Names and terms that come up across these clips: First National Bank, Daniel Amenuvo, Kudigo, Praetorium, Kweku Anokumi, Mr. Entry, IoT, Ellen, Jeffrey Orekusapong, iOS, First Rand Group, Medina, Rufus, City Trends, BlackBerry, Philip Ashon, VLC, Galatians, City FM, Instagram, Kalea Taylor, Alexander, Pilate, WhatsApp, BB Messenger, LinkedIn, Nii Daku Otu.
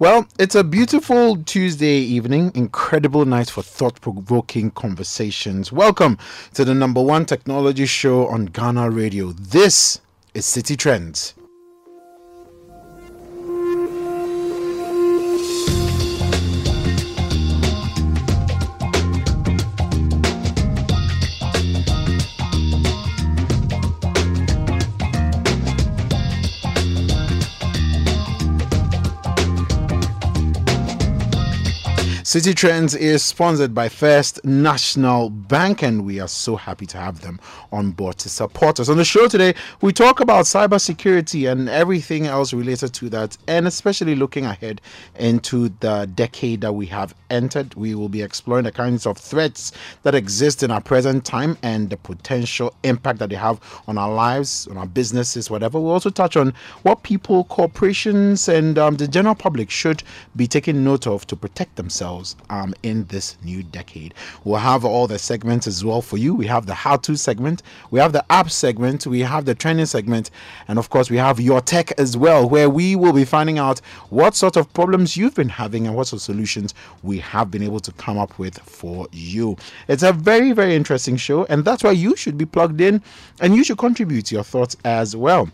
Well, it's a beautiful Tuesday evening, incredible night for thought-provoking conversations. Welcome to the number one technology show on Ghana Radio. This is City Trends. City Trends is sponsored by First National Bank, and we are so happy to have them on board to support us. On the show today, we talk about cybersecurity and everything else related to that, and especially looking ahead into the decade that we have entered. We will be exploring the kinds of threats that exist in our present time and the potential impact that they have on our lives, on our businesses, whatever. We'll also touch on what people, corporations, and the general public should be taking note of to protect themselves in this new decade. We'll have all the segments as well for you. We have the how-to segment, we have the app segment, we have the training segment, and of course we have your tech as well, where we will be finding out what sort of problems you've been having and what sort of solutions we have been able to come up with for you. It's a very, very interesting show, and that's why you should be plugged in, and you should contribute your thoughts as well.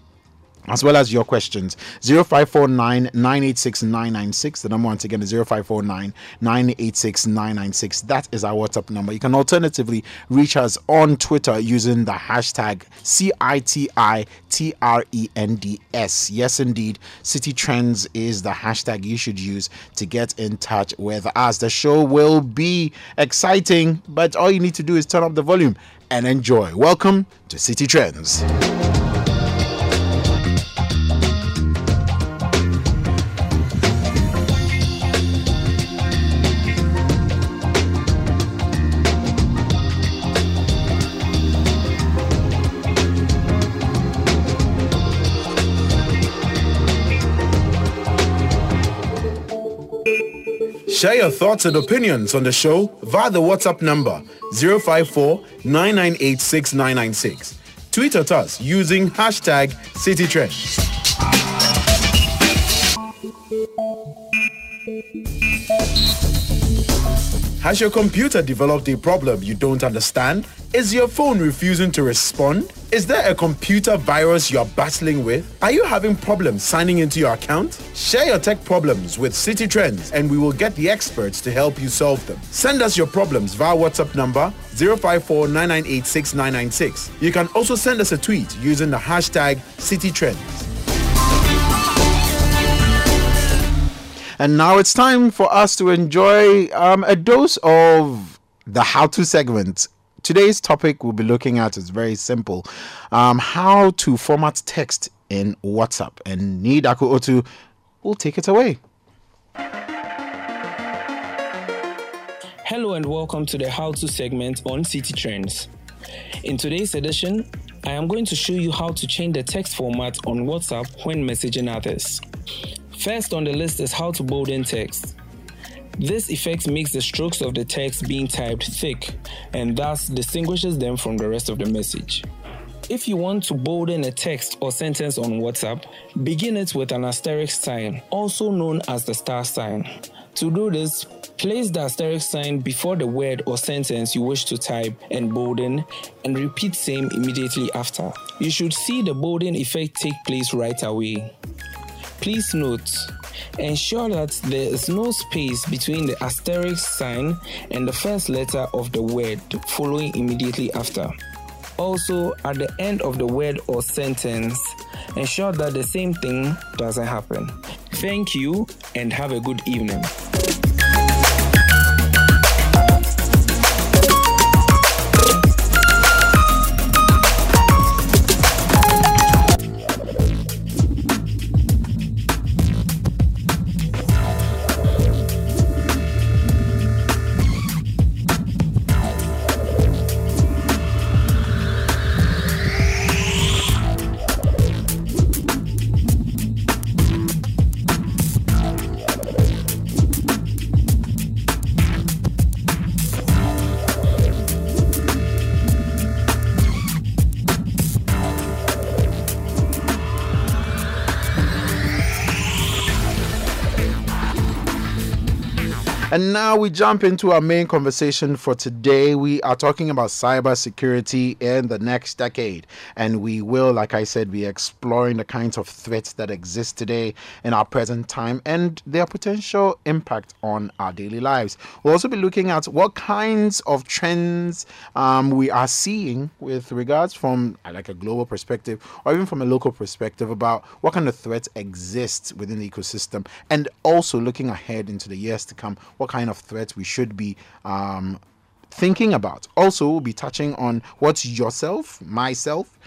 As well as your questions. 0549-986-996. The number once again is 0549-986-996. That is our WhatsApp number. You can alternatively reach us on Twitter using the hashtag CITITRENDS. Yes, indeed. City Trends is the hashtag you should use to get in touch with us. The show will be exciting, but all you need to do is turn up the volume and enjoy. Welcome to City Trends. Share your thoughts and opinions on the show via the WhatsApp number 054-998-6996. Tweet at us using hashtag CityTrends. Has your computer developed a problem you don't understand? Is your phone refusing to respond? Is there a computer virus you're battling with? Are you having problems signing into your account? Share your tech problems with City Trends and we will get the experts to help you solve them. Send us your problems via WhatsApp number 054-998-6996. You can also send us a tweet using the hashtag CityTrends. And now it's time for us to enjoy a dose of the how-to segment. Today's topic we'll be looking at is very simple. How to format text in WhatsApp. And Nii Daku Otu will take it away. Hello and welcome to the how-to segment on City Trends. In today's edition, I am going to show you how to change the text format on WhatsApp when messaging others. First on the list is how to bolden text. This effect makes the strokes of the text being typed thick and thus distinguishes them from the rest of the message. If you want to bolden a text or sentence on WhatsApp, begin it with an asterisk sign, also known as the star sign. To do this, place the asterisk sign before the word or sentence you wish to type and bolden, and repeat same immediately after. You should see the bolden effect take place right away. Please note, ensure that there is no space between the asterisk sign and the first letter of the word following immediately after. Also, at the end of the word or sentence, ensure that the same thing doesn't happen. Thank you and have a good evening. And now we jump into our main conversation for today. We are talking about cybersecurity in the next decade. And we will, like I said, be exploring the kinds of threats that exist today in our present time and their potential impact on our daily lives. We'll also be looking at what kinds of trends we are seeing with regards from like a global perspective or even from a local perspective about what kind of threats exist within the ecosystem, and also looking ahead into the years to come, what kind of threats we should be thinking about. Also, we'll be touching on what yourself, myself,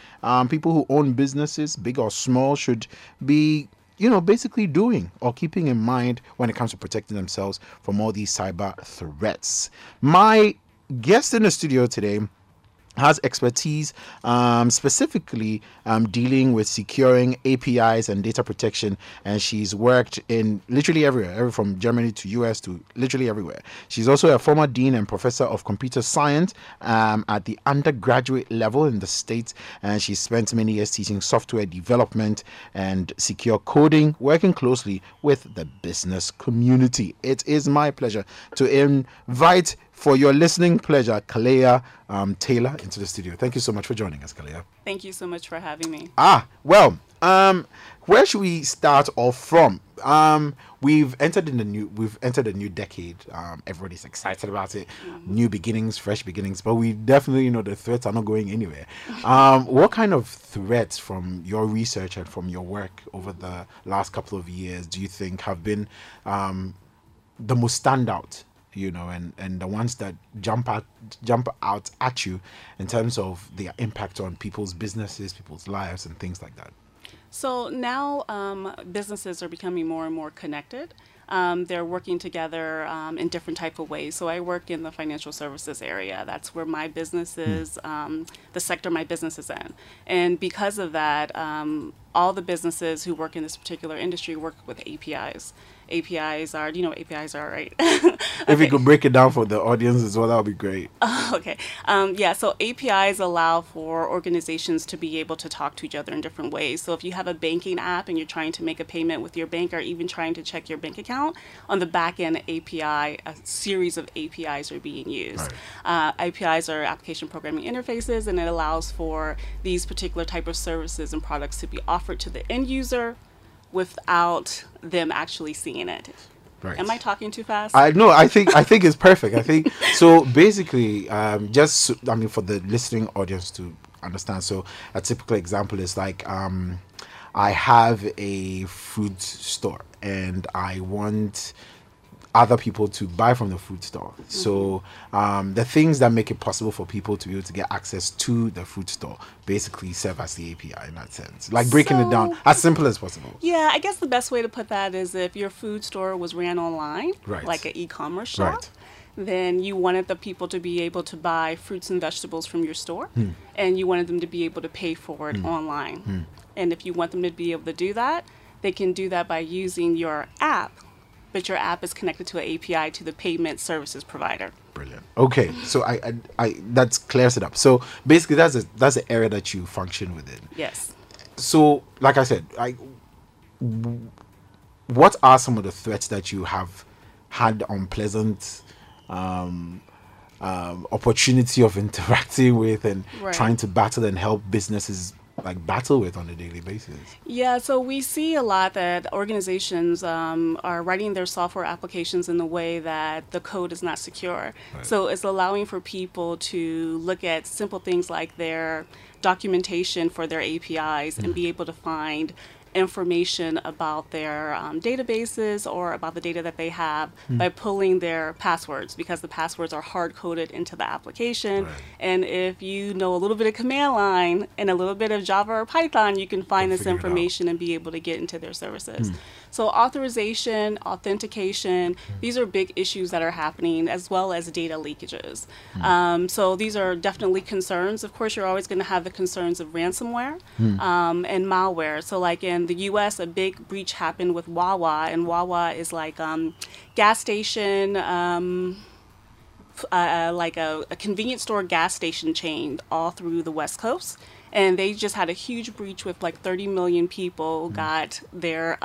people who own businesses, big or small, should be, you know, basically doing or keeping in mind when it comes to protecting themselves from all these cyber threats. My guest in the studio today has expertise specifically dealing with securing APIs and data protection, and she's worked in literally everywhere, from Germany to US to literally everywhere. She's also a former dean and professor of computer science at the undergraduate level in the States, and she spent many years teaching software development and secure coding, working closely with the business community. It is my pleasure to invite, for your listening pleasure, Kalea Taylor into the studio. Thank you so much for joining us, Kalea. Thank you so much for having me. Well, where should we start off from? We've entered a new decade. Everybody's excited about it. Mm-hmm. New beginnings, fresh beginnings. But we definitely know the threats are not going anywhere. What kind of threats, from your research and from your work over the last couple of years, do you think have been the most standout? You know, and the ones that jump out at you in terms of their impact on people's businesses, people's lives, and things like that. So now businesses are becoming more and more connected. They're working together in different type of ways. So I work in the financial services area. That's where my business is, the sector my business is in. And because of that, all the businesses who work in this particular industry work with APIs. APIs are, right? Okay. If you could break it down for the audience as well, that would be great. Okay. So APIs allow for organizations to be able to talk to each other in different ways. So if you have a banking app and you're trying to make a payment with your bank, or even trying to check your bank account, on the back end API, a series of APIs are being used. Right. APIs are application programming interfaces, and it allows for these particular type of services and products to be offered to the end user without them actually seeing it. Right. Am I talking too fast? No, I think it's perfect. I think so. Basically, for the listening audience to understand. So a typical example is like, I have a food store and I want other people to buy from the food store. Mm-hmm. So the things that make it possible for people to be able to get access to the food store basically serve as the API in that sense. Like breaking it down as simple as possible. Yeah, I guess the best way to put that is if your food store was ran online, right, like an e-commerce shop, right, then you wanted the people to be able to buy fruits and vegetables from your store, and you wanted them to be able to pay for it online. And if you want them to be able to do that, they can do that by using your app, but your app is connected to an API to the payment services provider. Brilliant. Okay, so I that clears it up. So basically, that's the area that you function within. Yes. So, like I said, what are some of the threats that you have had unpleasant opportunity of interacting with and trying to battle and help businesses battle with on a daily basis? Yeah, so we see a lot that organizations are writing their software applications in the way that the code is not secure. Right. So it's allowing for people to look at simple things like their documentation for their APIs and be able to find information about their databases or about the data that they have by pulling their passwords, because the passwords are hard-coded into the application. Right. And if you know a little bit of command line and a little bit of Java or Python, you can find this information and be able to get into their services. So authorization, authentication, these are big issues that are happening, as well as data leakages. So these are definitely concerns. Of course, you're always going to have the concerns of ransomware and malware. So like in the U.S., a big breach happened with Wawa, and Wawa is like gas station, like a convenience store gas station chain all through the West Coast. and they just had a huge breach with like 30 million people got their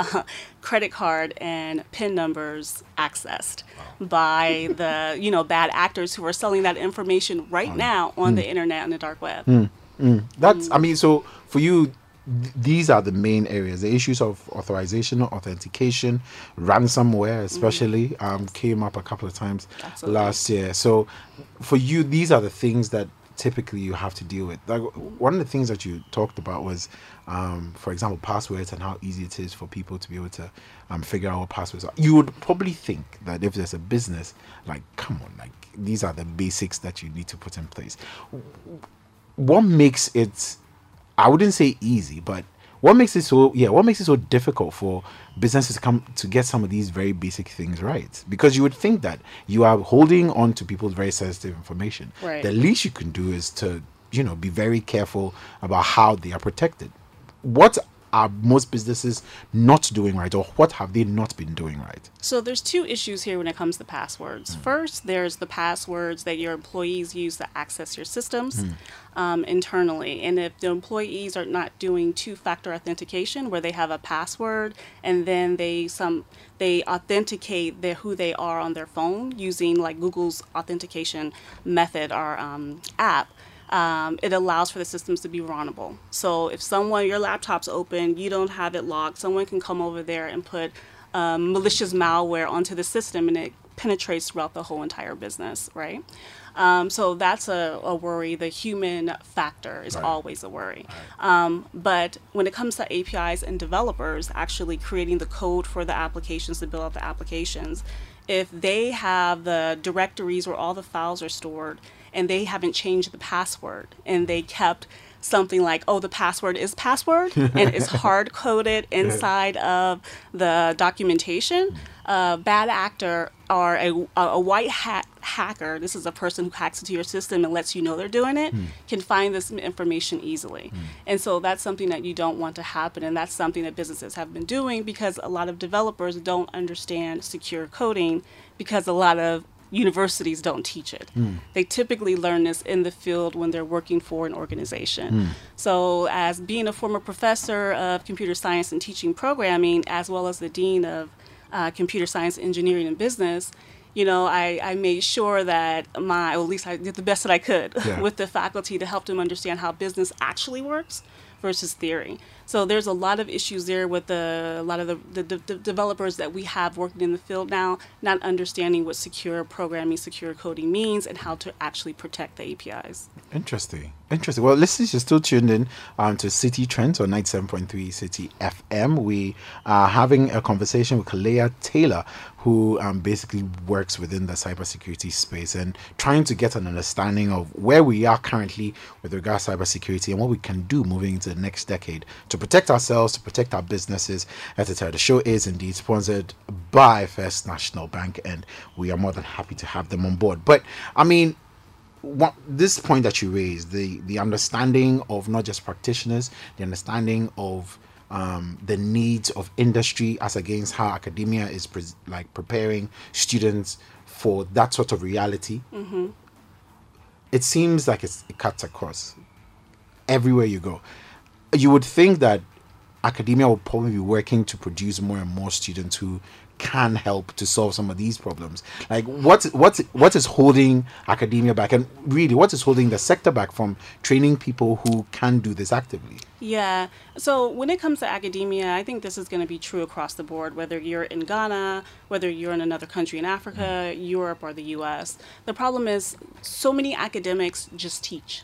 credit card and PIN numbers accessed by the bad actors who are selling that information right now on the internet, on the dark web. That's I mean, so for you, these are the main areas. The issues of authorization, authentication, ransomware especially came up a couple of times last year. So for you, these are the things that typically you have to deal with. Like, one of the things that you talked about was for example, passwords, and how easy it is for people to be able to figure out what passwords are. You would probably think that if there's a business, like, come on, like, these are the basics that you need to put in place. What makes it, I wouldn't say easy, but what makes it so, what makes it so difficult for businesses to get some of these very basic things right? Because you would think that you are holding on to people's very sensitive information. Right. The least you can do is to, be very careful about how they are protected. What are most businesses not doing right, or what have they not been doing right? So there's two issues here when it comes to passwords. First, there's the passwords that your employees use to access your systems internally. And if the employees are not doing two-factor authentication, where they have a password and then they authenticate who they are on their phone using like Google's authentication method or app, it allows for the systems to be vulnerable. So if your laptop's open, you don't have it locked, someone can come over there and put malicious malware onto the system, and it penetrates throughout the whole entire business, right? So that's a worry. The human factor is always a worry. But when it comes to APIs and developers actually creating the code for the applications to build out the applications, if they have the directories where all the files are stored, and they haven't changed the password, and they kept something like, oh, the password is password, and it's hard-coded inside of the documentation, bad actor or a white hat hacker, this is a person who hacks into your system and lets you know they're doing it, can find this information easily. And so that's something that you don't want to happen, and that's something that businesses have been doing, because a lot of developers don't understand secure coding, because a lot of universities don't teach it. They typically learn this in the field when they're working for an organization. So as being a former professor of computer science and teaching programming, as well as the dean of computer science, engineering, and business, I made sure that at least I did the best that I could with the faculty to help them understand how business actually works versus theory. So there's a lot of issues there with a lot of the developers that we have working in the field now, not understanding what secure programming, secure coding means, and how to actually protect the APIs. Interesting. Well, listeners, you're still tuned in to City Trends on 97.3 City FM. We are having a conversation with Kalea Taylor, who basically works within the cybersecurity space, and trying to get an understanding of where we are currently with regards to cybersecurity and what we can do moving into the next decade to protect ourselves, to protect our businesses, etc. The show is indeed sponsored by First National Bank, and we are more than happy to have them on board. But I mean, this point that you raised, the understanding of not just practitioners, the understanding of the needs of industry as against how academia is preparing students for that sort of reality. It seems like it cuts across everywhere you go. You would think that academia will probably be working to produce more and more students who can help to solve some of these problems. Like, what is holding academia back, and really what is holding the sector back from training people who can do this actively? Yeah, so when it comes to academia, I think this is going to be true across the board, whether you're in Ghana, whether you're in another country in Africa, Europe, or the US. The problem is so many academics just teach.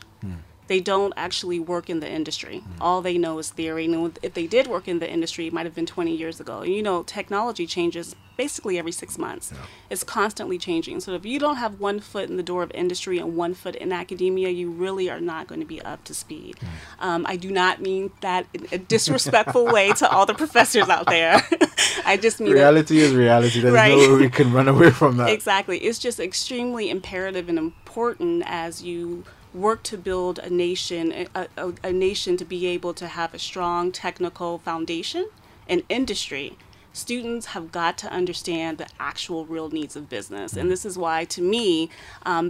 They don't actually work in the industry. All they know is theory. And if they did work in the industry, it might have been 20 years ago. And technology changes basically every 6 months. It's constantly changing. So if you don't have one foot in the door of industry and one foot in academia, you really are not going to be up to speed. I do not mean that in a disrespectful way to all the professors out there. I just mean reality is reality. There's no way we can run away from that. Exactly. It's just extremely imperative and important as you work to build a nation, a nation to be able to have a strong technical foundation and industry, students have got to understand the actual real needs of business. And this is why, to me,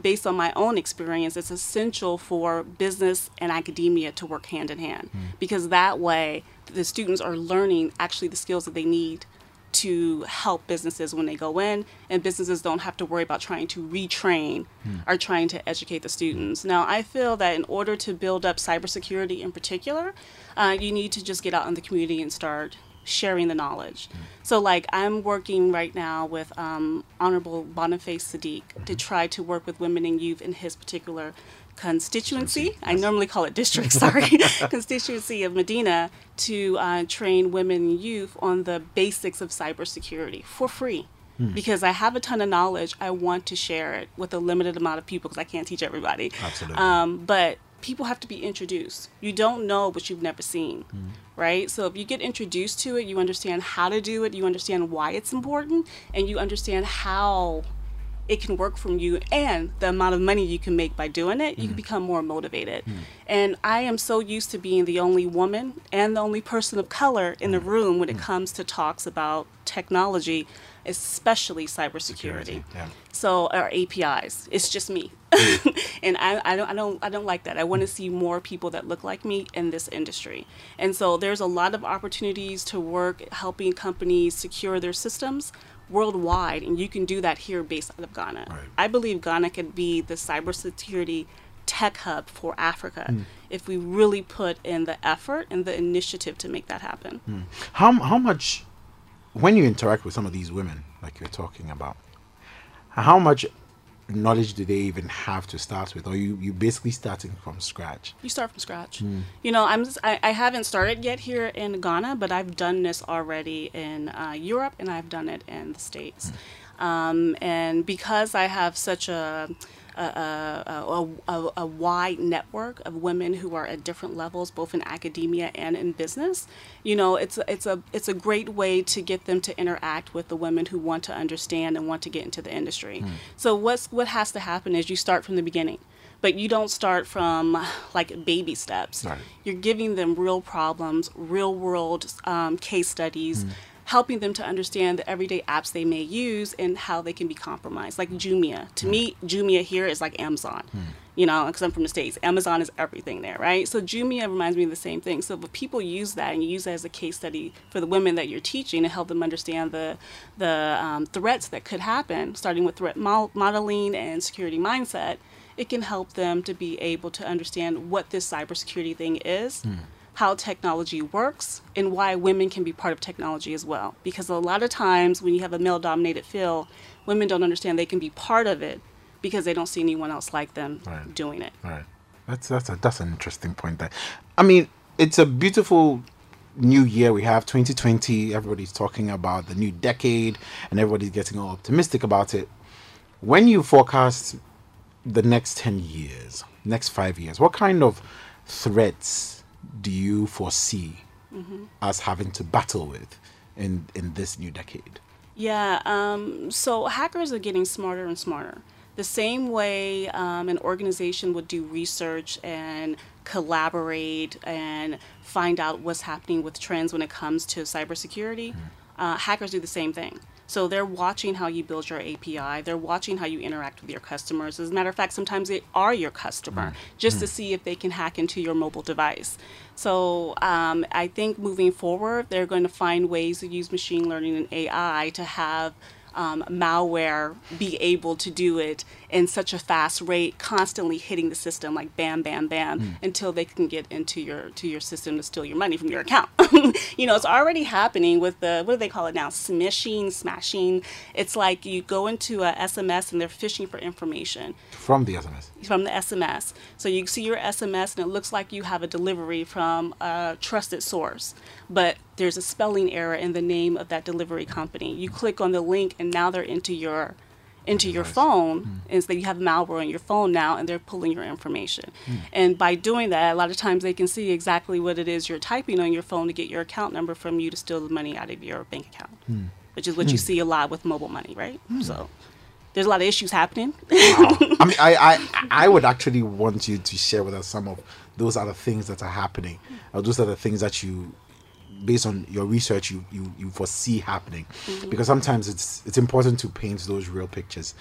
based on my own experience, it's essential for business and academia to work hand in hand, because that way the students are learning actually the skills that they need to help businesses when they go in, and businesses don't have to worry about trying to retrain or trying to educate the students. Now, I feel that in order to build up cybersecurity in particular, you need to just get out in the community and start sharing the knowledge. So, like, I'm working right now with Honorable Boniface Sadiq to try to work with women and youth in his particular constituency. I normally call it district, sorry, constituency of Medina, to train women and youth on the basics of cybersecurity for free. Because I have a ton of knowledge, I want to share it with a limited amount of people because I can't teach everybody. Absolutely. But people have to be introduced. You don't know what you've never seen, right? So if you get introduced to it, you understand how to do it, you understand why it's important, and you understand how it can work from you and the amount of money you can make by doing it, you can become more motivated. And I am so used to being the only woman and the only person of color in the room when it comes to talks about technology, especially cybersecurity. So our APIs, it's just me. And I don't like that. I want to see more people that look like me in this industry. And so there's a lot of opportunities to work helping companies secure their systems worldwide, and you can do that here based out of Ghana. Right. I believe Ghana could be the cybersecurity tech hub for Africa if we really put in the effort and the initiative to make that happen. How much, when you interact with some of these women, like you're talking about, how much knowledge do they even have to start with, or you basically starting from scratch? You start from scratch. You know, I haven't started yet here in Ghana, but I've done this already in Europe, and I've done it in the States. And because I have such a wide network of women who are at different levels, both in academia and in business, you know, it's a great way to get them to interact with the women who want to understand and want to get into the industry. So what has to happen is you start from the beginning, but you don't start from like baby steps. Right. You're giving them real problems, real world case studies, helping them to understand the everyday apps they may use and how they can be compromised. Like Jumia. To me, Jumia here is like Amazon, you know, because I'm from the States. Amazon is everything there, right? So Jumia reminds me of the same thing. So if people use that and you use that as a case study for the women that you're teaching to help them understand the threats that could happen, starting with threat modeling and security mindset, it can help them to be able to understand what this cybersecurity thing is, how technology works, and why women can be part of technology as well. Because a lot of times when you have a male-dominated field, women don't understand they can be part of it because they don't see anyone else like them doing it. Right. That's an interesting point there. I mean, it's a beautiful new year we have, 2020. Everybody's talking about the new decade, and everybody's getting all optimistic about it. When you forecast the next 10 years, next 5 years, what kind of threats do you foresee us having to battle with in this new decade? Yeah, so hackers are getting smarter and smarter. The same way an organization would do research and collaborate and find out what's happening with trends when it comes to cybersecurity, hackers do the same thing. So they're watching how you build your API. They're watching how you interact with your customers. As a matter of fact, sometimes they are your customer just to see if they can hack into your mobile device. So I think moving forward, they're going to find ways to use machine learning and AI to have malware be able to do it in such a fast rate, constantly hitting the system like bam, bam, bam, until they can get into your system to steal your money from your account. You know, it's already happening with the, what do they call it now? Smashing. It's like you go into a SMS and they're fishing for information. From the SMS. So you see your SMS and it looks like you have a delivery from a trusted source, but there's a spelling error in the name of that delivery company. You click on the link and now they're into your phone, and so you have malware on your phone now, and they're pulling your information. And by doing that, a lot of times they can see exactly what it is you're typing on your phone to get your account number from you to steal the money out of your bank account, which is what you see a lot with mobile money, right? So there's a lot of issues happening. Wow. I mean, I would actually want you to share with us some of those other things that are happening, or those other things that you based on your research you foresee happening, mm-hmm. because sometimes it's important to paint those real pictures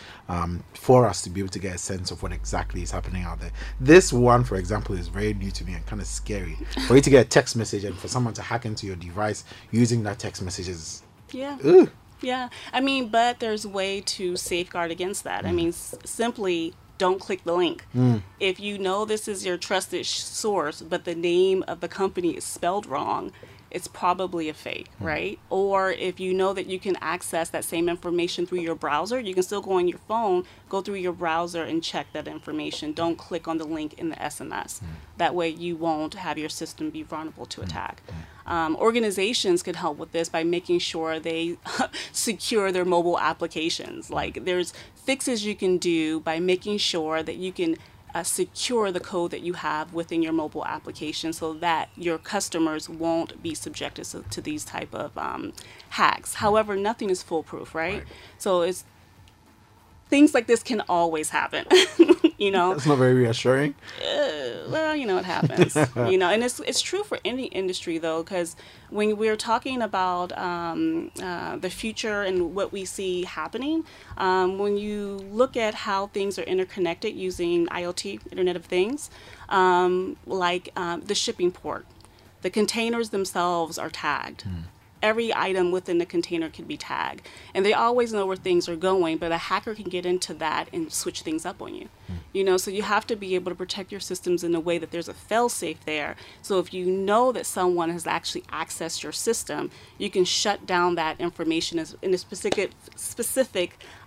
for us to be able to get a sense of what exactly is happening out there. This one, for example, is very new to me and kind of scary. For you to get a text message and for someone to hack into your device using that text message is yeah. I mean, but there's a way to safeguard against that. I mean, simply don't click the link. If you know this is your trusted source, but the name of the company is spelled wrong, it's probably a fake, right? Or if you know that you can access that same information through your browser, you can still go on your phone, go through your browser and check that information. Don't click on the link in the SMS. That way you won't have your system be vulnerable to attack. Organizations could help with this by making sure they secure their mobile applications. Like, there's fixes you can do by making sure that you can secure the code that you have within your mobile application so that your customers won't be subjected to these type of hacks. However, nothing is foolproof, right? So it's things like this can always happen. You know, that's not very reassuring. Well, you know, it happens. You know, and it's true for any industry though, because when we're talking about the future and what we see happening, when you look at how things are interconnected using IoT, Internet of Things, the shipping port, the containers themselves are tagged. Every item within the container could be tagged, and they always know where things are going, but a hacker can get into that and switch things up on you. You know, so you have to be able to protect your systems in a way that there's a fail-safe there. So if you know that someone has actually accessed your system, you can shut down that information in a specific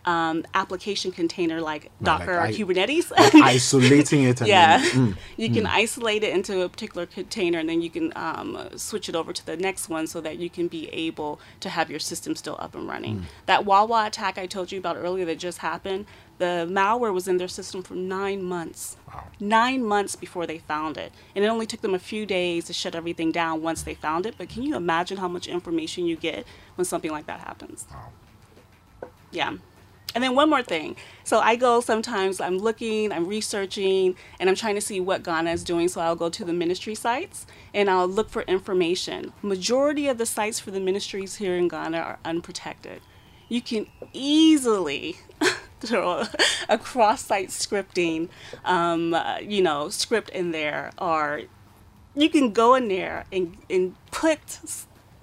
application container, like Docker or Kubernetes. Like isolating it. And you can isolate it into a particular container, and then you can switch it over to the next one so that you can be able to have your system still up and running. That Wawa attack I told you about earlier that just happened, the malware was in their system for 9 months. 9 months before they found it. And it only took them a few days to shut everything down once they found it. But can you imagine how much information you get when something like that happens? Yeah. And then one more thing. So I go sometimes, I'm looking, I'm researching, and I'm trying to see what Ghana is doing. So I'll go to the ministry sites and I'll look for information. Majority of the sites for the ministries here in Ghana are unprotected. You can easily throw a cross-site scripting, script in there, or you can go in there and put.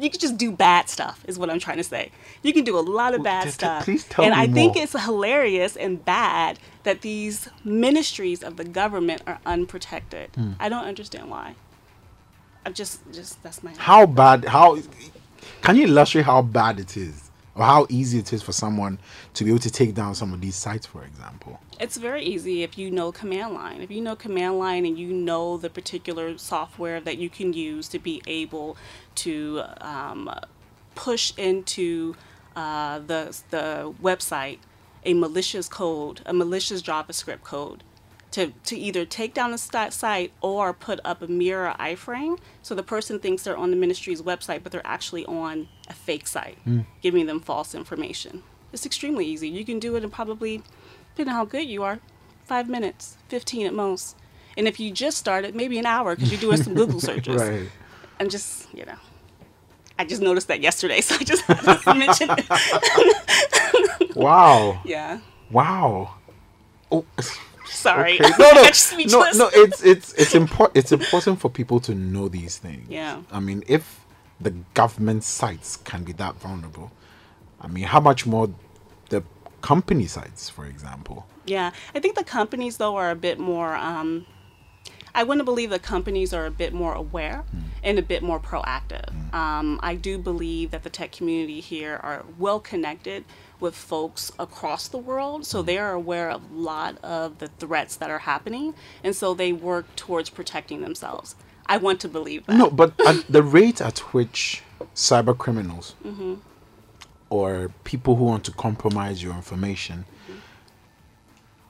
You can just do bad stuff, is what I'm trying to say. You can do a lot of bad stuff. And I think it's hilarious and bad that these ministries of the government are unprotected. I don't understand why. I'm just that's my. How bad? How can you illustrate how bad it is, or how easy it is for someone to be able to take down some of these sites, for example? It's very easy if you know command line. If you know command line and you know the particular software that you can use to be able to push into the website a malicious code, a malicious JavaScript code, to either take down a site or put up a mirror iframe so the person thinks they're on the ministry's website, but they're actually on a fake site, giving them false information. It's extremely easy. You can do it in probably, depending on how good you are, 5 minutes, 15 at most. And if you just started, maybe an hour, because you're doing some Google searches. And just, you know, I just noticed that yesterday, so I just had to mention it. Wow. Oh. Sorry. Okay. No. It's important. It's important for people to know these things. Yeah. I mean, if the government sites can be that vulnerable, I mean, how much more the company sites, for example? Yeah, I think the companies though are a bit more. I want to believe the companies are a bit more aware and a bit more proactive. I do believe that the tech community here are well connected with folks across the world, so they are aware of a lot of the threats that are happening, and so they work towards protecting themselves. I want to believe that. No, but at the rate at which cyber criminals or people who want to compromise your information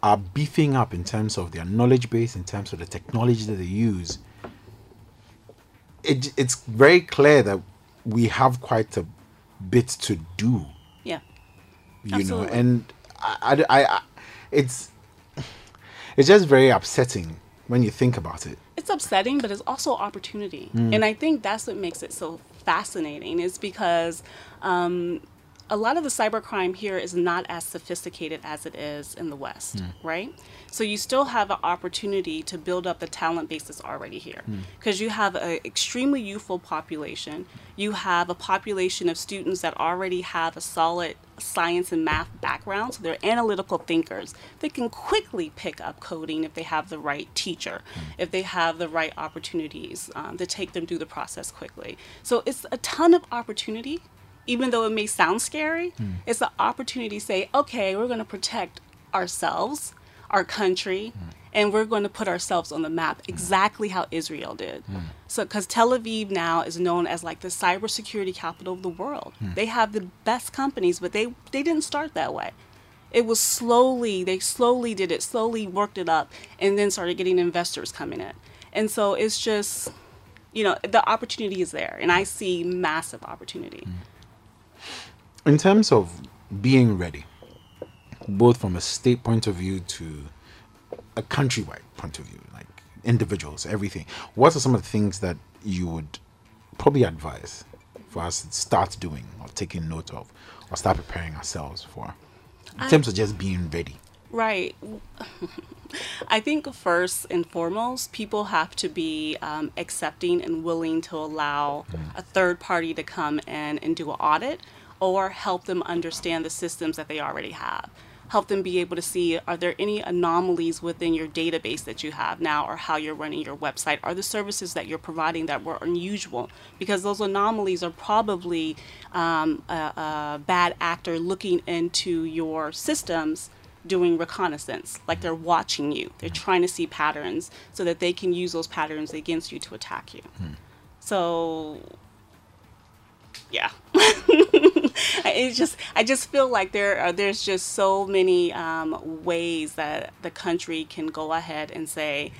are beefing up in terms of their knowledge base, in terms of the technology that they use, it's very clear that we have quite a bit to do. Absolutely. Know, and I it's just very upsetting when you think about it. It's upsetting, but it's also opportunity, and I think that's what makes it so fascinating is because a lot of the cybercrime here is not as sophisticated as it is in the West, right? So you still have an opportunity to build up the talent base that's already here because you have an extremely youthful population. You have a population of students that already have a solid science and math background, so they're analytical thinkers. They can quickly pick up coding if they have the right teacher, if they have the right opportunities to take them through the process quickly. So it's a ton of opportunity. Even though it may sound scary, it's the opportunity to say, okay, we're going to protect ourselves, our country, and we're going to put ourselves on the map exactly how Israel did. So, because Tel Aviv now is known as like the cybersecurity capital of the world. They have the best companies, but they didn't start that way. It was slowly, they slowly did it, slowly worked it up, and then started getting investors coming in. And so it's just, you know, the opportunity is there, and I see massive opportunity. In terms of being ready, both from a state point of view to a countrywide point of view, like individuals, everything, what are some of the things that you would probably advise for us to start doing or taking note of or start preparing ourselves for in terms of just being ready? Right. I think first and foremost, people have to be accepting and willing to allow a third party to come in and do an audit or help them understand the systems that they already have. Help them be able to see, are there any anomalies within your database that you have now or how you're running your website? Are the services that you're providing that were unusual? Because those anomalies are probably a bad actor looking into your systems doing reconnaissance, like they're watching you. They're trying to see patterns so that they can use those patterns against you to attack you. So, yeah. It's just, I just feel like there's just so many ways that the country can go ahead and say,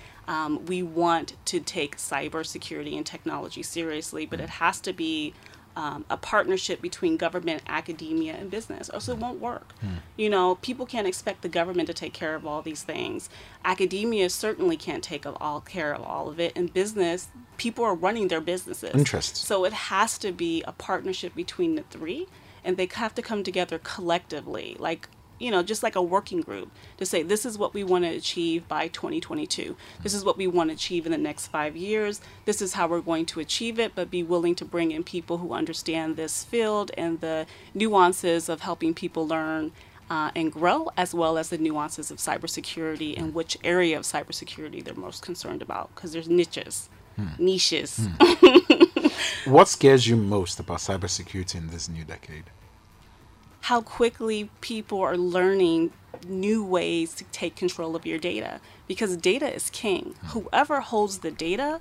we want to take cybersecurity and technology seriously, but it has to be a partnership between government, academia, and business, or else it won't work. You know, people can't expect the government to take care of all these things. Academia certainly can't take care of all of it, and business, people are running their businesses. So it has to be a partnership between the three, and they have to come together collectively, like, you know, just like a working group to say, this is what we want to achieve by 2022. This is what we want to achieve in the next 5 years. This is how we're going to achieve it, but be willing to bring in people who understand this field and the nuances of helping people learn and grow, as well as the nuances of cybersecurity and which area of cybersecurity they're most concerned about, because there's niches, niches. What scares you most about cybersecurity in this new decade? How quickly people are learning new ways to take control of your data, because data is king. Whoever holds the data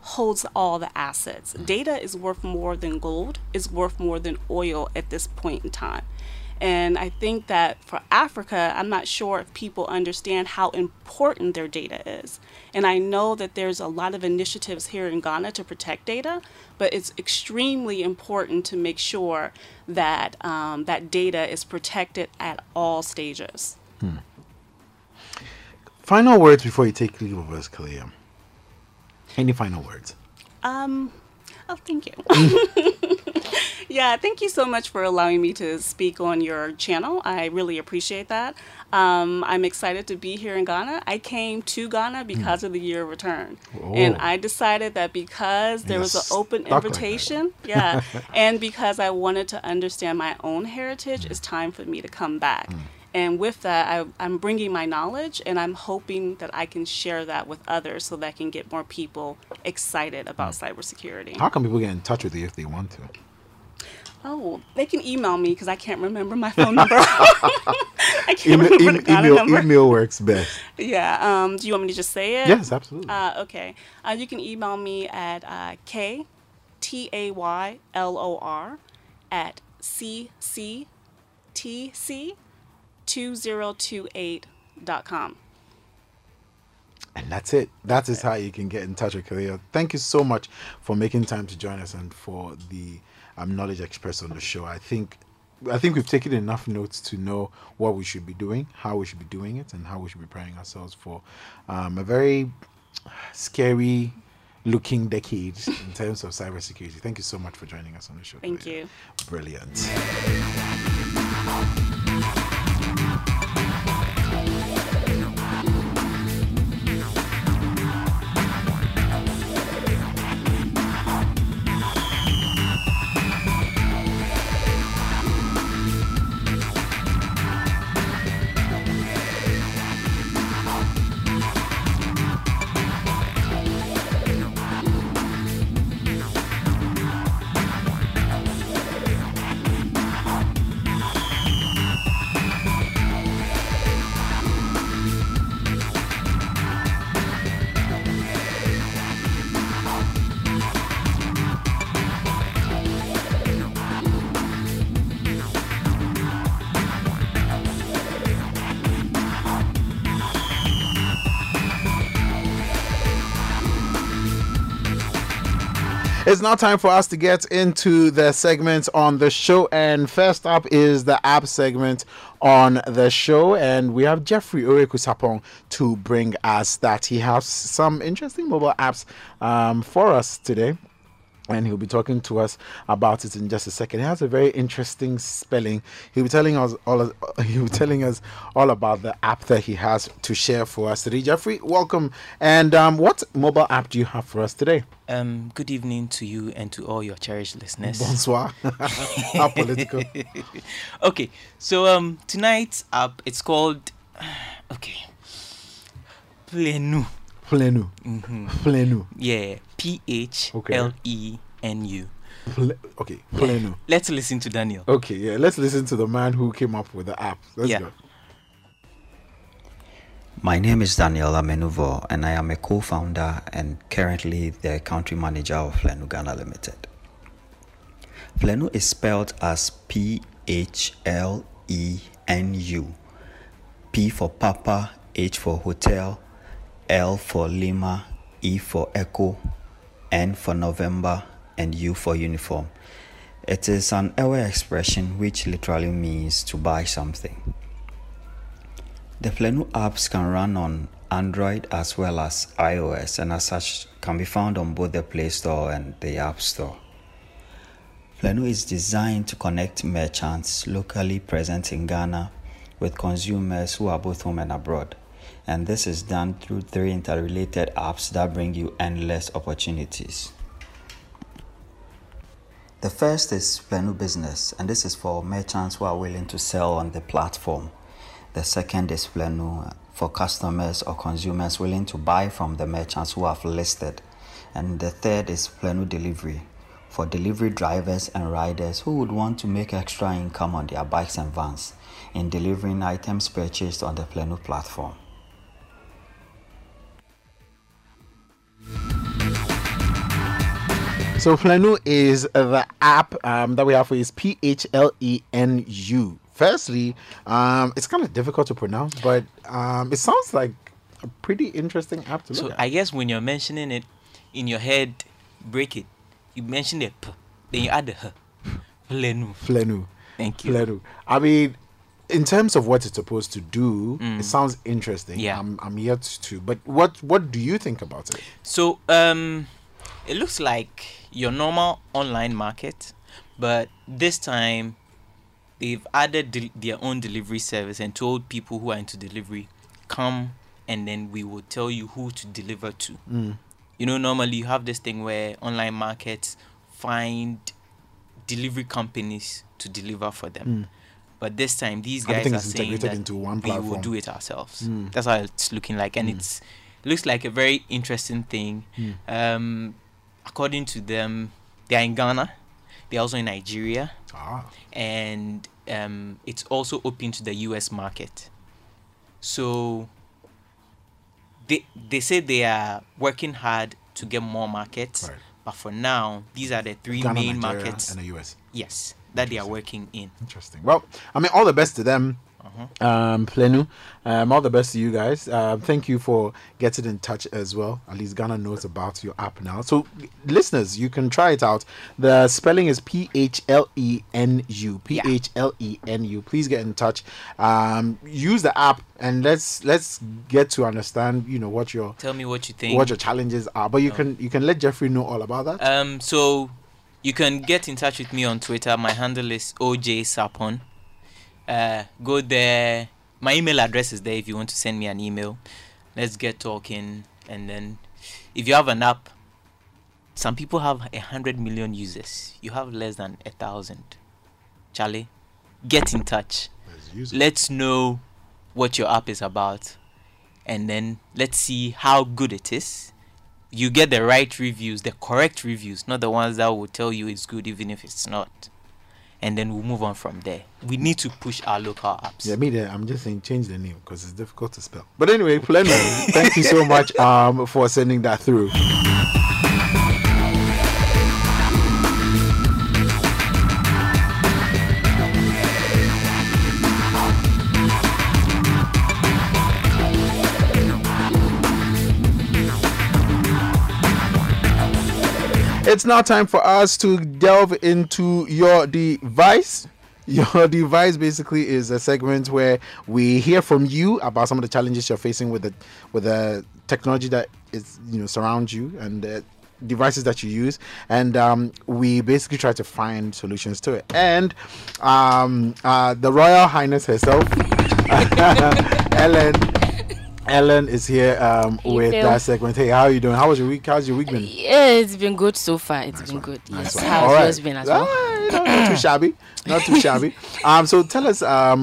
holds all the assets. Data is worth more than gold, is worth more than oil at this point in time. And I think that for Africa, I'm not sure if people understand how important their data is. And I know that there's a lot of initiatives here in Ghana to protect data, but it's extremely important to make sure that that data is protected at all stages. Final words before you take leave of us, Kalea. Any final words? Oh, thank you. Yeah, thank you so much for allowing me to speak on your channel. I really appreciate that. I'm excited to be here in Ghana. I came to Ghana because of the Year of Return. And I decided that because there was an open invitation, like and because I wanted to understand my own heritage, it's time for me to come back. And with that, I'm bringing my knowledge, and I'm hoping that I can share that with others so that I can get more people excited about cybersecurity. How can people get in touch with you if they want to? Oh, they can email me because I can't remember my phone number. I can't remember the Ghana number. Email works best. Yeah. Do you want me to just say it? Yes, absolutely. Okay. You can email me at KTAYLOR@cctc2028.com. And that's it. That is how you can get in touch with Kalea. Thank you so much for making time to join us and for the Knowledge Express on the show. I think we've taken enough notes to know what we should be doing, how we should be doing it, and how we should be preparing ourselves for a very scary looking decade in terms of cybersecurity. Thank you so much for joining us on the show. Thank you. Brilliant. It's now time for us to get into the segments on the show, and first up is the app segment on the show, and we have Jeffrey Orekusapong to bring us that. He has some interesting mobile apps for us today, and he'll be talking to us about it in just a second. He has a very interesting spelling. He'll be telling us all about the app that he has to share for us today. Jeffrey, welcome. And what mobile app do you have for us today? Good evening to you and to all your cherished listeners. Bonsoir. How political. Okay, so tonight's app, it's called Plenu. Plenu. Mm-hmm. Plenu. Yeah. P-H-L-E-N-U. Okay. Plenu. Let's listen to Daniel. Okay, yeah. Let's listen to the man who came up with the app. Let's go. My name is Daniel Amenuvo, and I am a co-founder and currently the country manager of Flenu Ghana Limited. Flenu is spelled as P-H-L-E-N-U. P for Papa, H for Hotel, L for Lima, E for Echo, N for November, and U for Uniform. It is an Ewe expression which literally means to buy something. The Plenu apps can run on Android as well as iOS, and as such can be found on both the Play Store and the App Store. Plenu is designed to connect merchants locally present in Ghana with consumers who are both home and abroad. And this is done through 3 interrelated apps that bring you endless opportunities. The first is Plenu Business, and this is for merchants who are willing to sell on the platform. The second is Plenu for customers or consumers willing to buy from the merchants who have listed. And the third is Plenu Delivery, for delivery drivers and riders who would want to make extra income on their bikes and vans in delivering items purchased on the Plenu platform. So Plenu is the app that we have for you. It's P-H-L-E-N-U. Firstly, it's kind of difficult to pronounce, but it sounds like a pretty interesting app to look at. So I guess when you're mentioning it, in your head, break it. You mention the P, then you add the H. Plenu. Plenu. Thank you. Plenu. I mean, in terms of what it's supposed to do, it sounds interesting. Yeah. I'm yet to. But what do you think about it? So it looks like your normal online market, but this time they've added their own delivery service and told people who are into delivery, come and then we will tell you who to deliver to. You know, normally you have this thing where online markets find delivery companies to deliver for them. But this time these guys are saying that into one platform. We will do it ourselves. That's how it's looking like, and it looks like a very interesting thing. According to them, they are in Ghana. They're also in Nigeria. And it's also open to the US market. So they say they are working hard to get more markets. Right. But for now, these are the 3 Ghana, main Nigeria, markets. And the US. Yes, that they are working in. Interesting. Well, I mean, all the best to them. Plenu, all the best to you guys. Thank you for getting in touch as well. At least Ghana knows about your app now. So, listeners, you can try it out. The spelling is PHLENU. PHLENU. Please get in touch. Use the app and let's get to understand. You know what your tell me what you think, what your challenges are. But you can let Jeffrey know all about that. So you can get in touch with me on Twitter. My handle is OJSapon. Go there. My email address is there if you want to send me an email. Let's get talking. And then if you have an app, some people have 100 million users. You have less than 1,000. Charlie, get in touch. Let's know what your app is about. And then let's see how good it is. You get the right reviews, the correct reviews, not the ones that will tell you it's good even if it's not. And then we'll move on from there. We need to push our local apps. Yeah, me there. I'm just saying change the name because it's difficult to spell. But anyway, Plenu, thank you so much for sending that through. It's now time for us to delve into your device. Your device basically is a segment where we hear from you about some of the challenges you're facing with the technology that is, you know, surrounds you and the devices that you use, and we basically try to find solutions to it. And the Royal Highness herself, Ellen is here with that segment. Hey, how are you doing? How was your week? How's your week been? Yeah, it's been good so far. It's been good. Yes, how's yours been as well? Not too shabby. Not too shabby. So tell us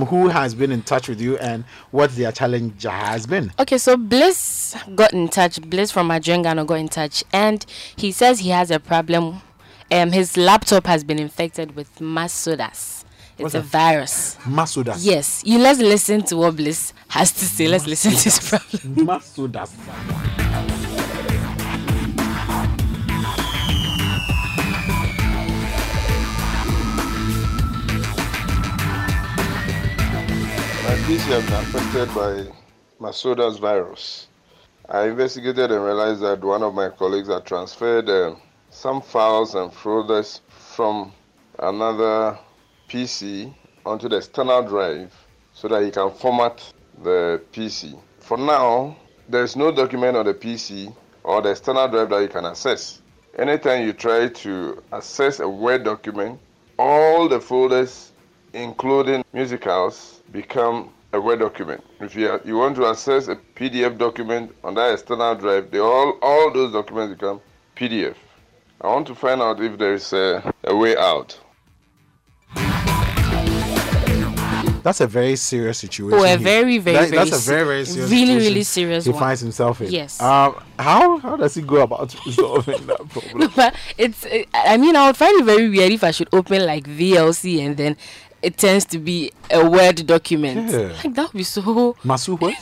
who has been in touch with you and what their challenge has been. Okay, so Bliss got in touch. Bliss from Adrengano got in touch, and he says he has a problem. His laptop has been infected with Masuda. It's a virus. Masuda. Yes. Let's listen to what Bliss has to say. Let's listen to his problem. Masuda. My PC has been affected by Masuda's virus. I investigated and realized that one of my colleagues had transferred some files and folders from another PC onto the external drive so that he can format the PC. For now, there is no document on the PC or the external drive that you can access. Anytime you try to access a Word document, all the folders, including musicals, become a Word document. If you want to access a PDF document on that external drive, all those documents become PDF. I want to find out if there is a way out. That's a very serious situation. That's a very, very serious one. He finds himself in. Yes. How does he go about resolving that problem? No, but I would find it very weird if I should open like VLC and then it turns to be a Word document. Yeah. Like that would be so. Masu what?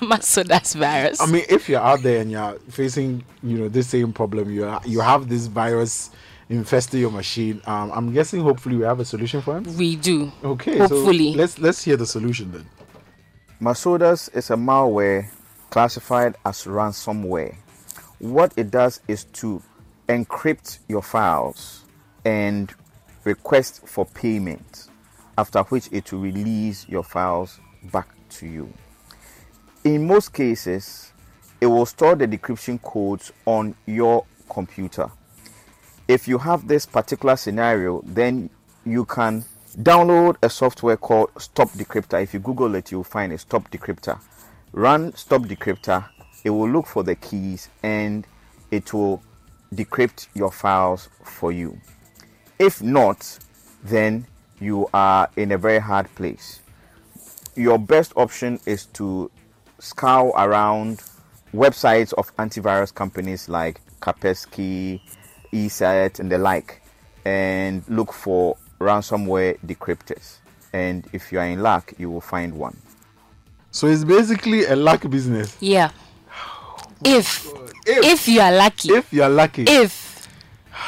Masuda's virus. I mean, if you're out there and you're facing, this same problem, you have this virus infesting your machine. I'm guessing hopefully we have a solution for him. We do. Okay, hopefully. So let's hear the solution then. Masuda's is a malware classified as ransomware. What it does is to encrypt your files and request for payment, after which it will release your files back to you. In most cases, it will store the decryption codes on your computer. If you have this particular scenario, then you can download a software called Stop Decryptor. If you Google it, you'll find a Stop Decryptor. Run Stop Decryptor. It will look for the keys and it will decrypt your files for you. If not, then you are in a very hard place. Your best option is to scour around websites of antivirus companies like Kaspersky, ESET and the like, and look for ransomware decryptors, and if you are in luck you will find one. So it's basically a luck business. Yeah. Oh, if you are lucky.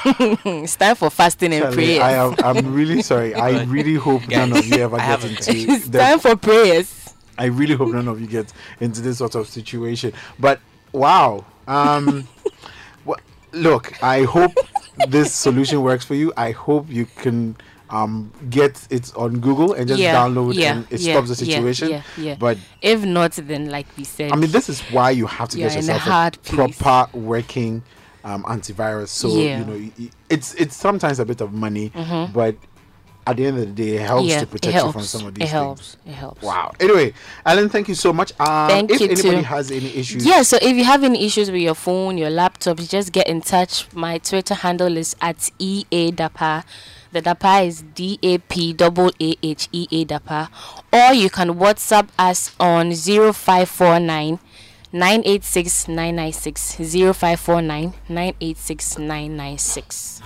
It's time for fasting and prayers. I'm really sorry. I really hope none of you ever get into It's time for prayers. I really hope none of you get into this sort of situation. But wow. Look, I hope this solution works for you. I hope you can get it on Google and just download and it stops the situation. But if not, then like we said, I mean, this is why you have to get yourself a proper working antivirus. So you know, it's sometimes a bit of money, but at the end of the day, it helps to protect you from some of these things. It helps. Wow. Anyway, Ellen, thank you so much. If anybody has any issues. Yeah, so if you have any issues with your phone, your laptop, just get in touch. My Twitter handle is at EADAPA. The DAPA is DAPAAHEA DAPA. Or you can WhatsApp us on 0549 986 996. 0549 986 996.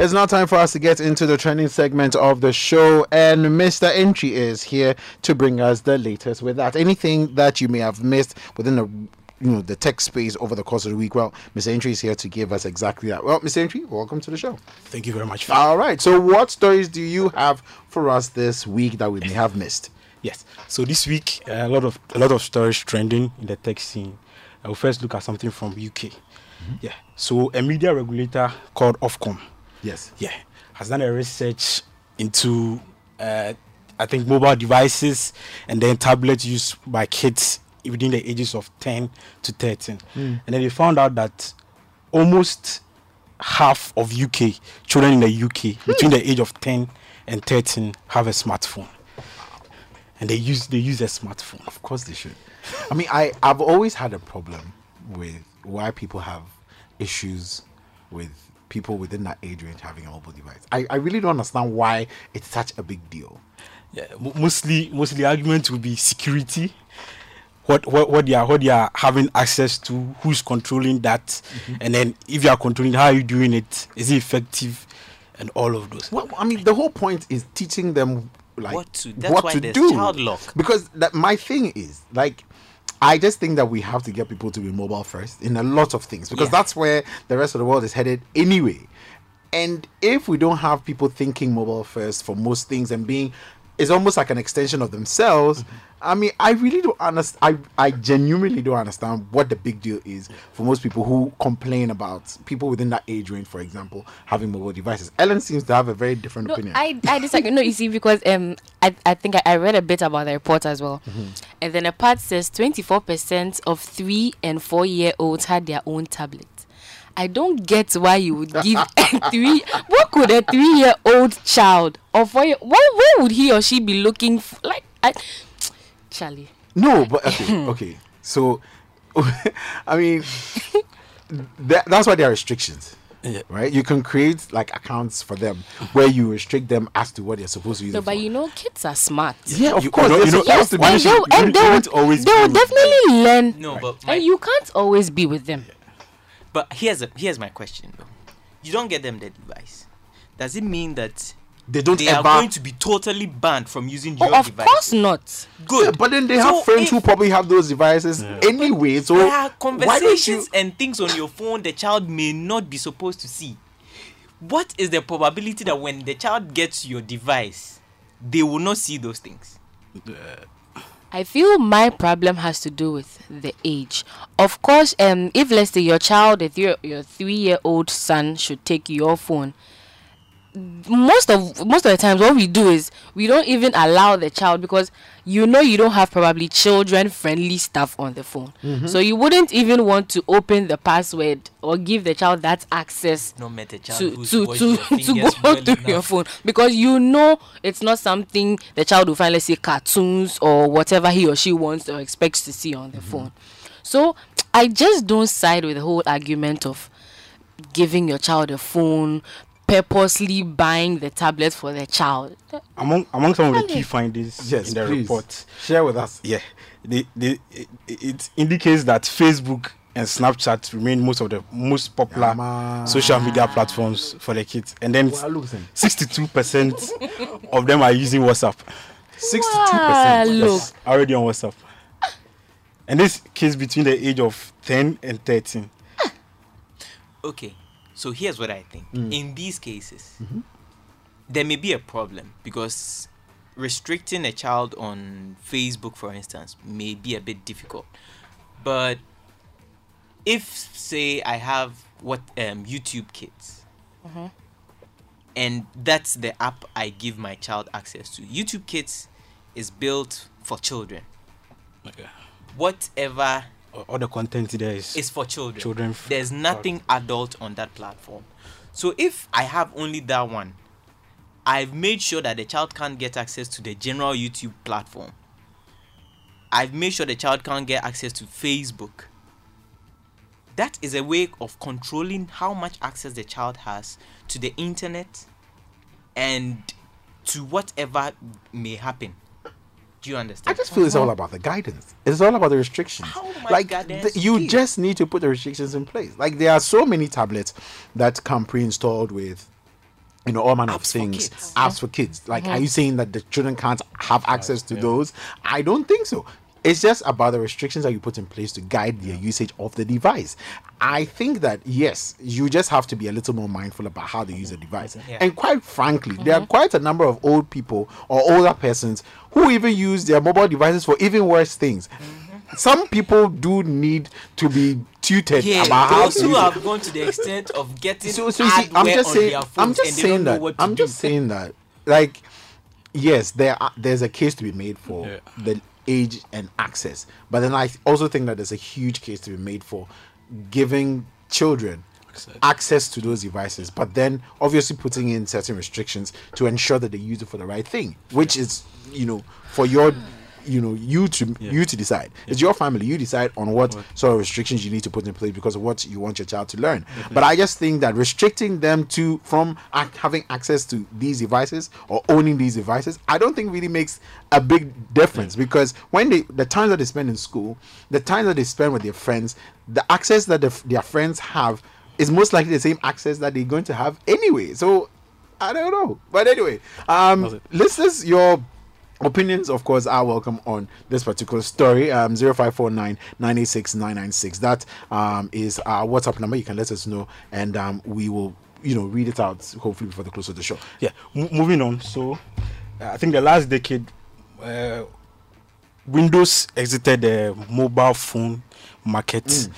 It's now time for us to get into the trending segment of the show, and Mr. Entry is here to bring us the latest with that. Anything that you may have missed within the tech space over the course of the week, well, Mr. Entry is here to give us exactly that. Well, Mr. Entry, welcome to the show. Thank you very much. All right. So what stories do you have for us this week that we may have missed? Yes. So this week, a lot of stories trending in the tech scene. I will first look at something from UK. Mm-hmm. Yeah. So a media regulator called Ofcom. Yes. Yeah. Has done a research into, I think, mobile devices and then tablets used by kids within the ages of 10 to 13. Mm. And then they found out that almost half of UK children in the UK between the age of 10 and 13 have a smartphone. And they use a smartphone. Of course they should. I mean, I've always had a problem with why people have issues with people within that age range having a mobile device. I really don't understand why it's such a big deal. Yeah, mostly the argument will be security. What they are having access to, who's controlling that, and then if you are controlling, how are you doing it? Is it effective, and all of those. Well, I mean, the whole point is teaching them like what to do. Child lock. Because that my thing is like. I just think that we have to get people to be mobile first in a lot of things because that's where the rest of the world is headed anyway. And if we don't have people thinking mobile first for most things and it's almost like an extension of themselves. I mean, I really don't understand. I genuinely don't understand what the big deal is for most people who complain about people within that age range, for example, having mobile devices. Ellen seems to have a very different opinion. I disagree. No, you see, because I think I read a bit about the report as well. Mm-hmm. And then a part says 24% of 3 and 4 year olds had their own tablet. I don't get why you would give a three. What could a 3-year-old child or 4-year? Where would he or she be looking for? Charlie? No, but okay. So, I mean, that's why there are restrictions, right? You can create like accounts for them where you restrict them as to what they're supposed to use. No, but you know, kids are smart. Yeah, of course. They will definitely learn. No, but and you can't always be with them. Yeah. But here's my question though. You don't get them the device. Does it mean that they are going to be totally banned from using your device? Of course not. Good. Yeah, but then they have friends who probably have those devices anyway. So there are conversations and things on your phone the child may not be supposed to see. What is the probability that when the child gets your device, they will not see those things? I feel my problem has to do with the age. Of course, if let's say your child, your 3-year-old son should take your phone, most of the times what we do is we don't even allow the child, because you don't have probably children friendly stuff on the phone. Mm-hmm. So you wouldn't even want to open the password or give the child that access to go through your phone, because it's not something the child will find, let's say, cartoons or whatever he or she wants or expects to see on the mm-hmm. phone. So I just don't side with the whole argument of giving your child a phone, purposely buying the tablet for the child. Among some of the key findings in the report, share with us. Yeah, it indicates that Facebook and Snapchat remain most of the most popular social media platforms for the kids, and then 62% of them are using WhatsApp. 62% already on WhatsApp, and this kids between the age of 10 and 13. Okay. So here's what I think. In these cases, mm-hmm. there may be a problem, because restricting a child on Facebook, for instance, may be a bit difficult. But if, say, I have YouTube Kids, mm-hmm. and that's the app I give my child access to. YouTube Kids is built for children. Okay. Whatever. All the content there is for children. There's nothing adult on that platform. So if I have only that one, I've made sure that the child can't get access to the general YouTube platform. I've made sure the child can't get access to Facebook. That is a way of controlling how much access the child has to the internet and to whatever may happen. Do you understand? I just feel it's all about the guidance. It's all about the restrictions. You just need to put the restrictions in place. Like, there are so many tablets that come pre-installed with, all manner of things. Apps for kids. Like, are you saying that the children can't have access to those? I don't think so. It's just about the restrictions that you put in place to guide the usage of the device. I think that, yes, you just have to be a little more mindful about how they use the device. Yeah. And quite frankly, there are quite a number of old people or older persons who even use their mobile devices for even worse things. Mm-hmm. Some people do need to be tutored about how to use it. Those who have gone to the extent of getting I'm just saying that. Like, yes, there's a case to be made for the age and access, but then I also think that there's a huge case to be made for giving children access to those devices, but then obviously putting in certain restrictions to ensure that they use it for the right thing, which is for your you to decide. It's your family. You decide on what sort of restrictions you need to put in place because of what you want your child to learn. Mm-hmm. But I just think that restricting them from having access to these devices or owning these devices, I don't think really makes a big difference, because when the time that they spend in school, the time that they spend with their friends, the access that their friends have is most likely the same access that they're going to have anyway. So I don't know. But anyway, listeners, your opinions, of course, are welcome on this particular story. 0549 986 996. That is our WhatsApp number. You can let us know, and we will, read it out hopefully before the close of the show. Yeah, moving on. So, I think the last decade, Windows exited the mobile phone market,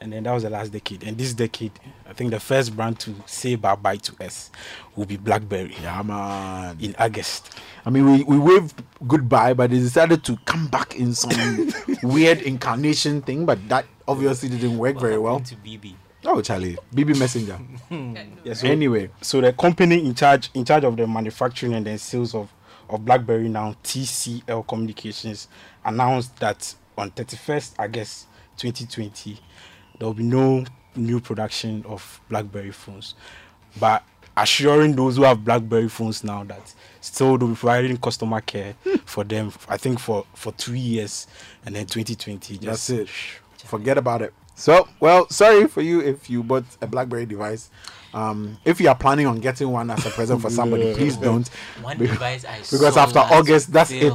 and then that was the last decade. And this decade, I think the first brand to say bye bye to us will be BlackBerry. Yeah, man. In August. I mean, we waved goodbye, but they decided to come back in some weird incarnation thing, but that obviously didn't work very well. To BB? Oh, Charlie. BB Messenger. Yeah, so anyway, so the company in charge of the manufacturing and the sales of BlackBerry now, TCL Communications, announced that on 31st August 2020, there will be no new production of BlackBerry phones. But assuring those who have BlackBerry phones now that still they'll be providing customer care for them, I think for 2 years, and then 2020. That's it. Forget about it. So, well, sorry for you if you bought a BlackBerry device. If you are planning on getting one as a present for somebody, please don't. One device I saw. Because after August, that's it.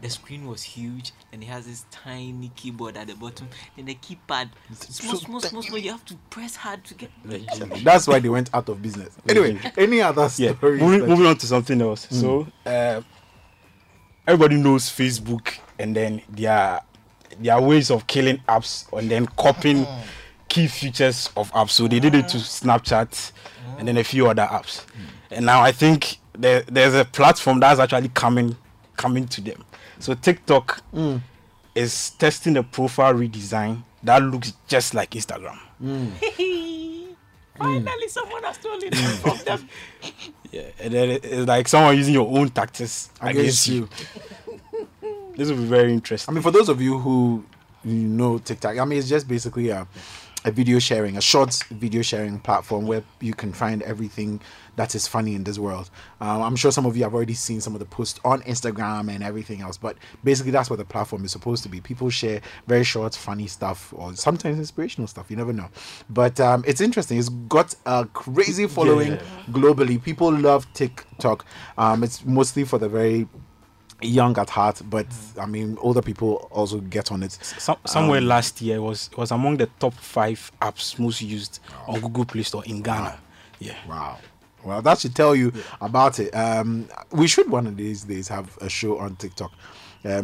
The screen was huge, and it has this tiny keyboard at the bottom, and the keypad. Small. You have to press hard to get. That's why they went out of business. Anyway, any other story? Yeah. Moving on to something else. So, everybody knows Facebook, and then their ways of killing apps, and then copying key features of apps. So they did it to Snapchat, and then a few other apps. And now I think there's a platform that's actually coming to them. So TikTok is testing a profile redesign that looks just like Instagram. Finally, someone has stolen it from them. Yeah, and then it's like someone using your own tactics against you. This will be very interesting. I mean, for those of you who know TikTok, I mean, it's just basically a video sharing, a short video sharing platform where you can find everything that is funny in this world. I'm sure some of you have already seen some of the posts on Instagram and everything else, but basically that's what the platform is supposed to be. People share very short, funny stuff, or sometimes inspirational stuff. You never know. But it's interesting. It's got a crazy following globally. People love TikTok. It's mostly for the very young at heart, but I mean, older people also get on it. Somewhere last year was among the top 5 apps most used on Google Play Store in Ghana. Well, that should tell you about it. We should one of these days have a show on TikTok.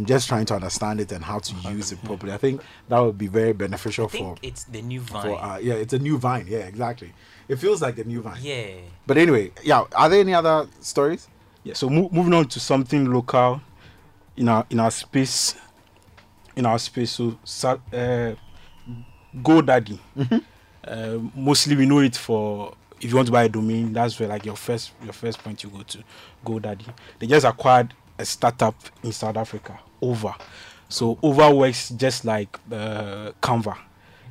Just trying to understand it and how to use it properly. I think that would be very beneficial. It's the new Vine. It's a new Vine. Yeah, exactly. It feels like the new Vine. Yeah. But anyway, are there any other stories? Yeah, so moving on to something local in our space. So GoDaddy. Mostly we know it for, if you want to buy a domain, that's where like your first point you go to, GoDaddy. They just acquired a startup in South Africa, Over. So Over works just like Canva.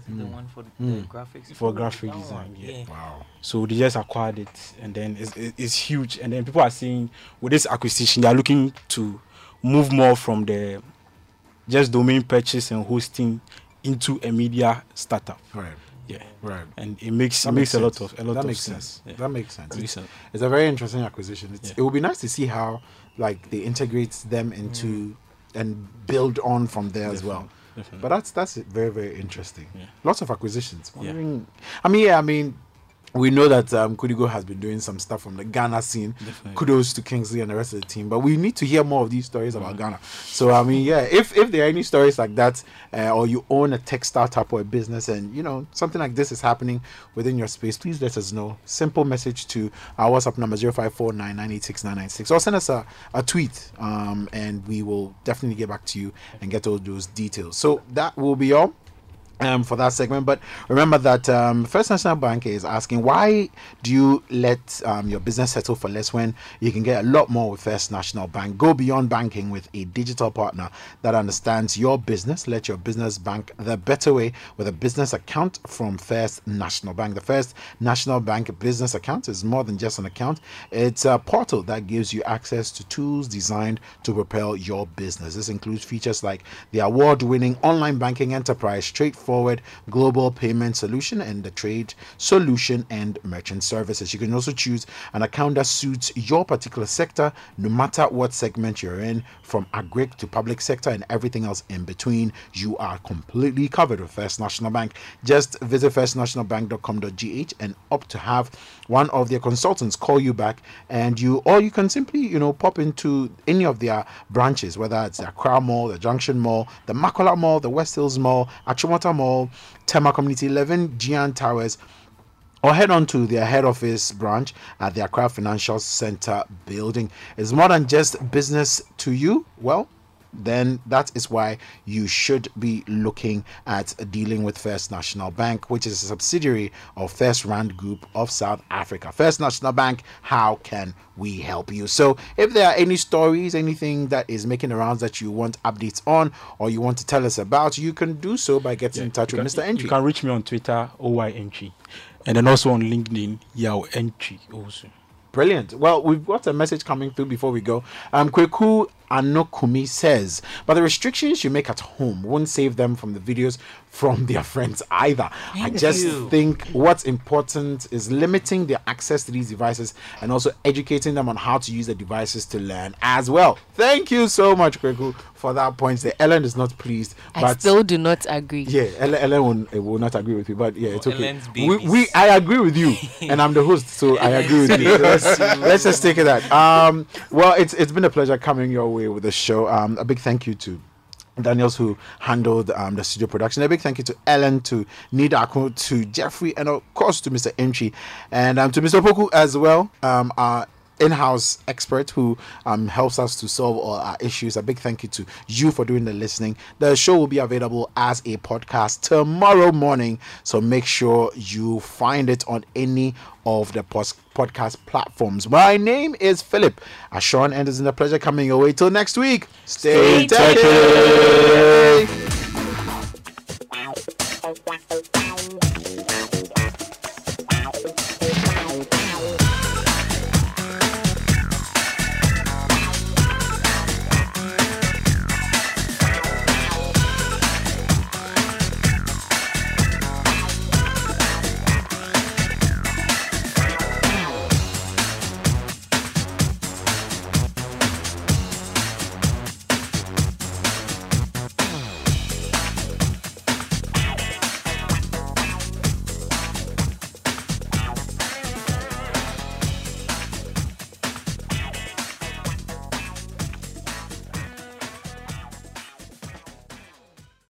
Is it the one for the graphics? For graphic design, yeah. Wow. So they just acquired it, and then it's huge. And then people are saying, with this acquisition, they are looking to move more from the just domain purchase and hosting into a media startup. Right. Yeah. Right. And it makes a lot of sense. Yeah. That makes sense. It's a very interesting acquisition. It will be nice to see how like they integrate them into and build on from there as well. Definitely. But that's very, very interesting. Yeah. Lots of acquisitions. I mean, we know that Kudigo has been doing some stuff from the Ghana scene. Definitely. Kudos to Kingsley and the rest of the team. But we need to hear more of these stories about Ghana. So, I mean, if there are any stories like that, or you own a tech startup or a business and, something like this is happening within your space, please let us know. Simple message to our WhatsApp number 0549986996, or send us a tweet, and we will definitely get back to you and get all those details. So that will be all for that segment. But remember that First National Bank is asking, why do you let your business settle for less when you can get a lot more with First National Bank? Go beyond banking with a digital partner that understands your business. Let your business bank the better way with a business account from First National Bank. The First National Bank business account is more than just an account. It's a portal that gives you access to tools designed to propel your business. This includes features like the award-winning online banking enterprise, straightforward global payment solution, and the trade solution and merchant services. You can also choose an account that suits your particular sector, no matter what segment you're in, from agric to public sector and everything else in between. You are completely covered with First National Bank. Just visit firstnationalbank.com.gh and opt to have one of their consultants call you back, or you can simply pop into any of their branches, whether it's the Accra Mall, the Junction Mall, the Makola Mall, the West Hills Mall, Achimota Mall, Tema Community 11, Gian Towers, or head on to their head office branch at the Accra Financial Center building. It's more than just business to you. Well, then that is why you should be looking at dealing with First National Bank, which is a subsidiary of First Rand Group of South Africa. First National Bank, how can we help you? So if there are any stories, anything that is making the rounds that you want updates on or you want to tell us about, you can do so by getting in touch with Mr. Entry. You can reach me on Twitter, OYEntry, and then also on LinkedIn, Yao Entry also. Brilliant. Well, we've got a message coming through before we go. Kweku Anokumi says, but the restrictions you make at home won't save them from the videos from their friends either. I just think what's important is limiting their access to these devices and also educating them on how to use the devices to learn as well. Thank you so much, Kweku, for that point. Ellen is not pleased. I still do not agree. Yeah, Ellen will not agree with you, but it's okay. I agree with you, and I'm the host, so I agree with you. Let's just take it that. Well, it's been a pleasure coming your way with the show. A big thank you to Daniels, who handled the studio production. A big thank you to Ellen, to Nii Daku Otu, to Jeffrey, and of course to Mr. Entry, and to Mr. Poku as well, our in-house expert who helps us to solve all our issues. A big thank you to you for doing the listening. The show will be available as a podcast tomorrow morning, so make sure you find it on any of the podcast platforms. My name is Philip Ashon, and it's been a pleasure coming your way. Till next week, stay techy.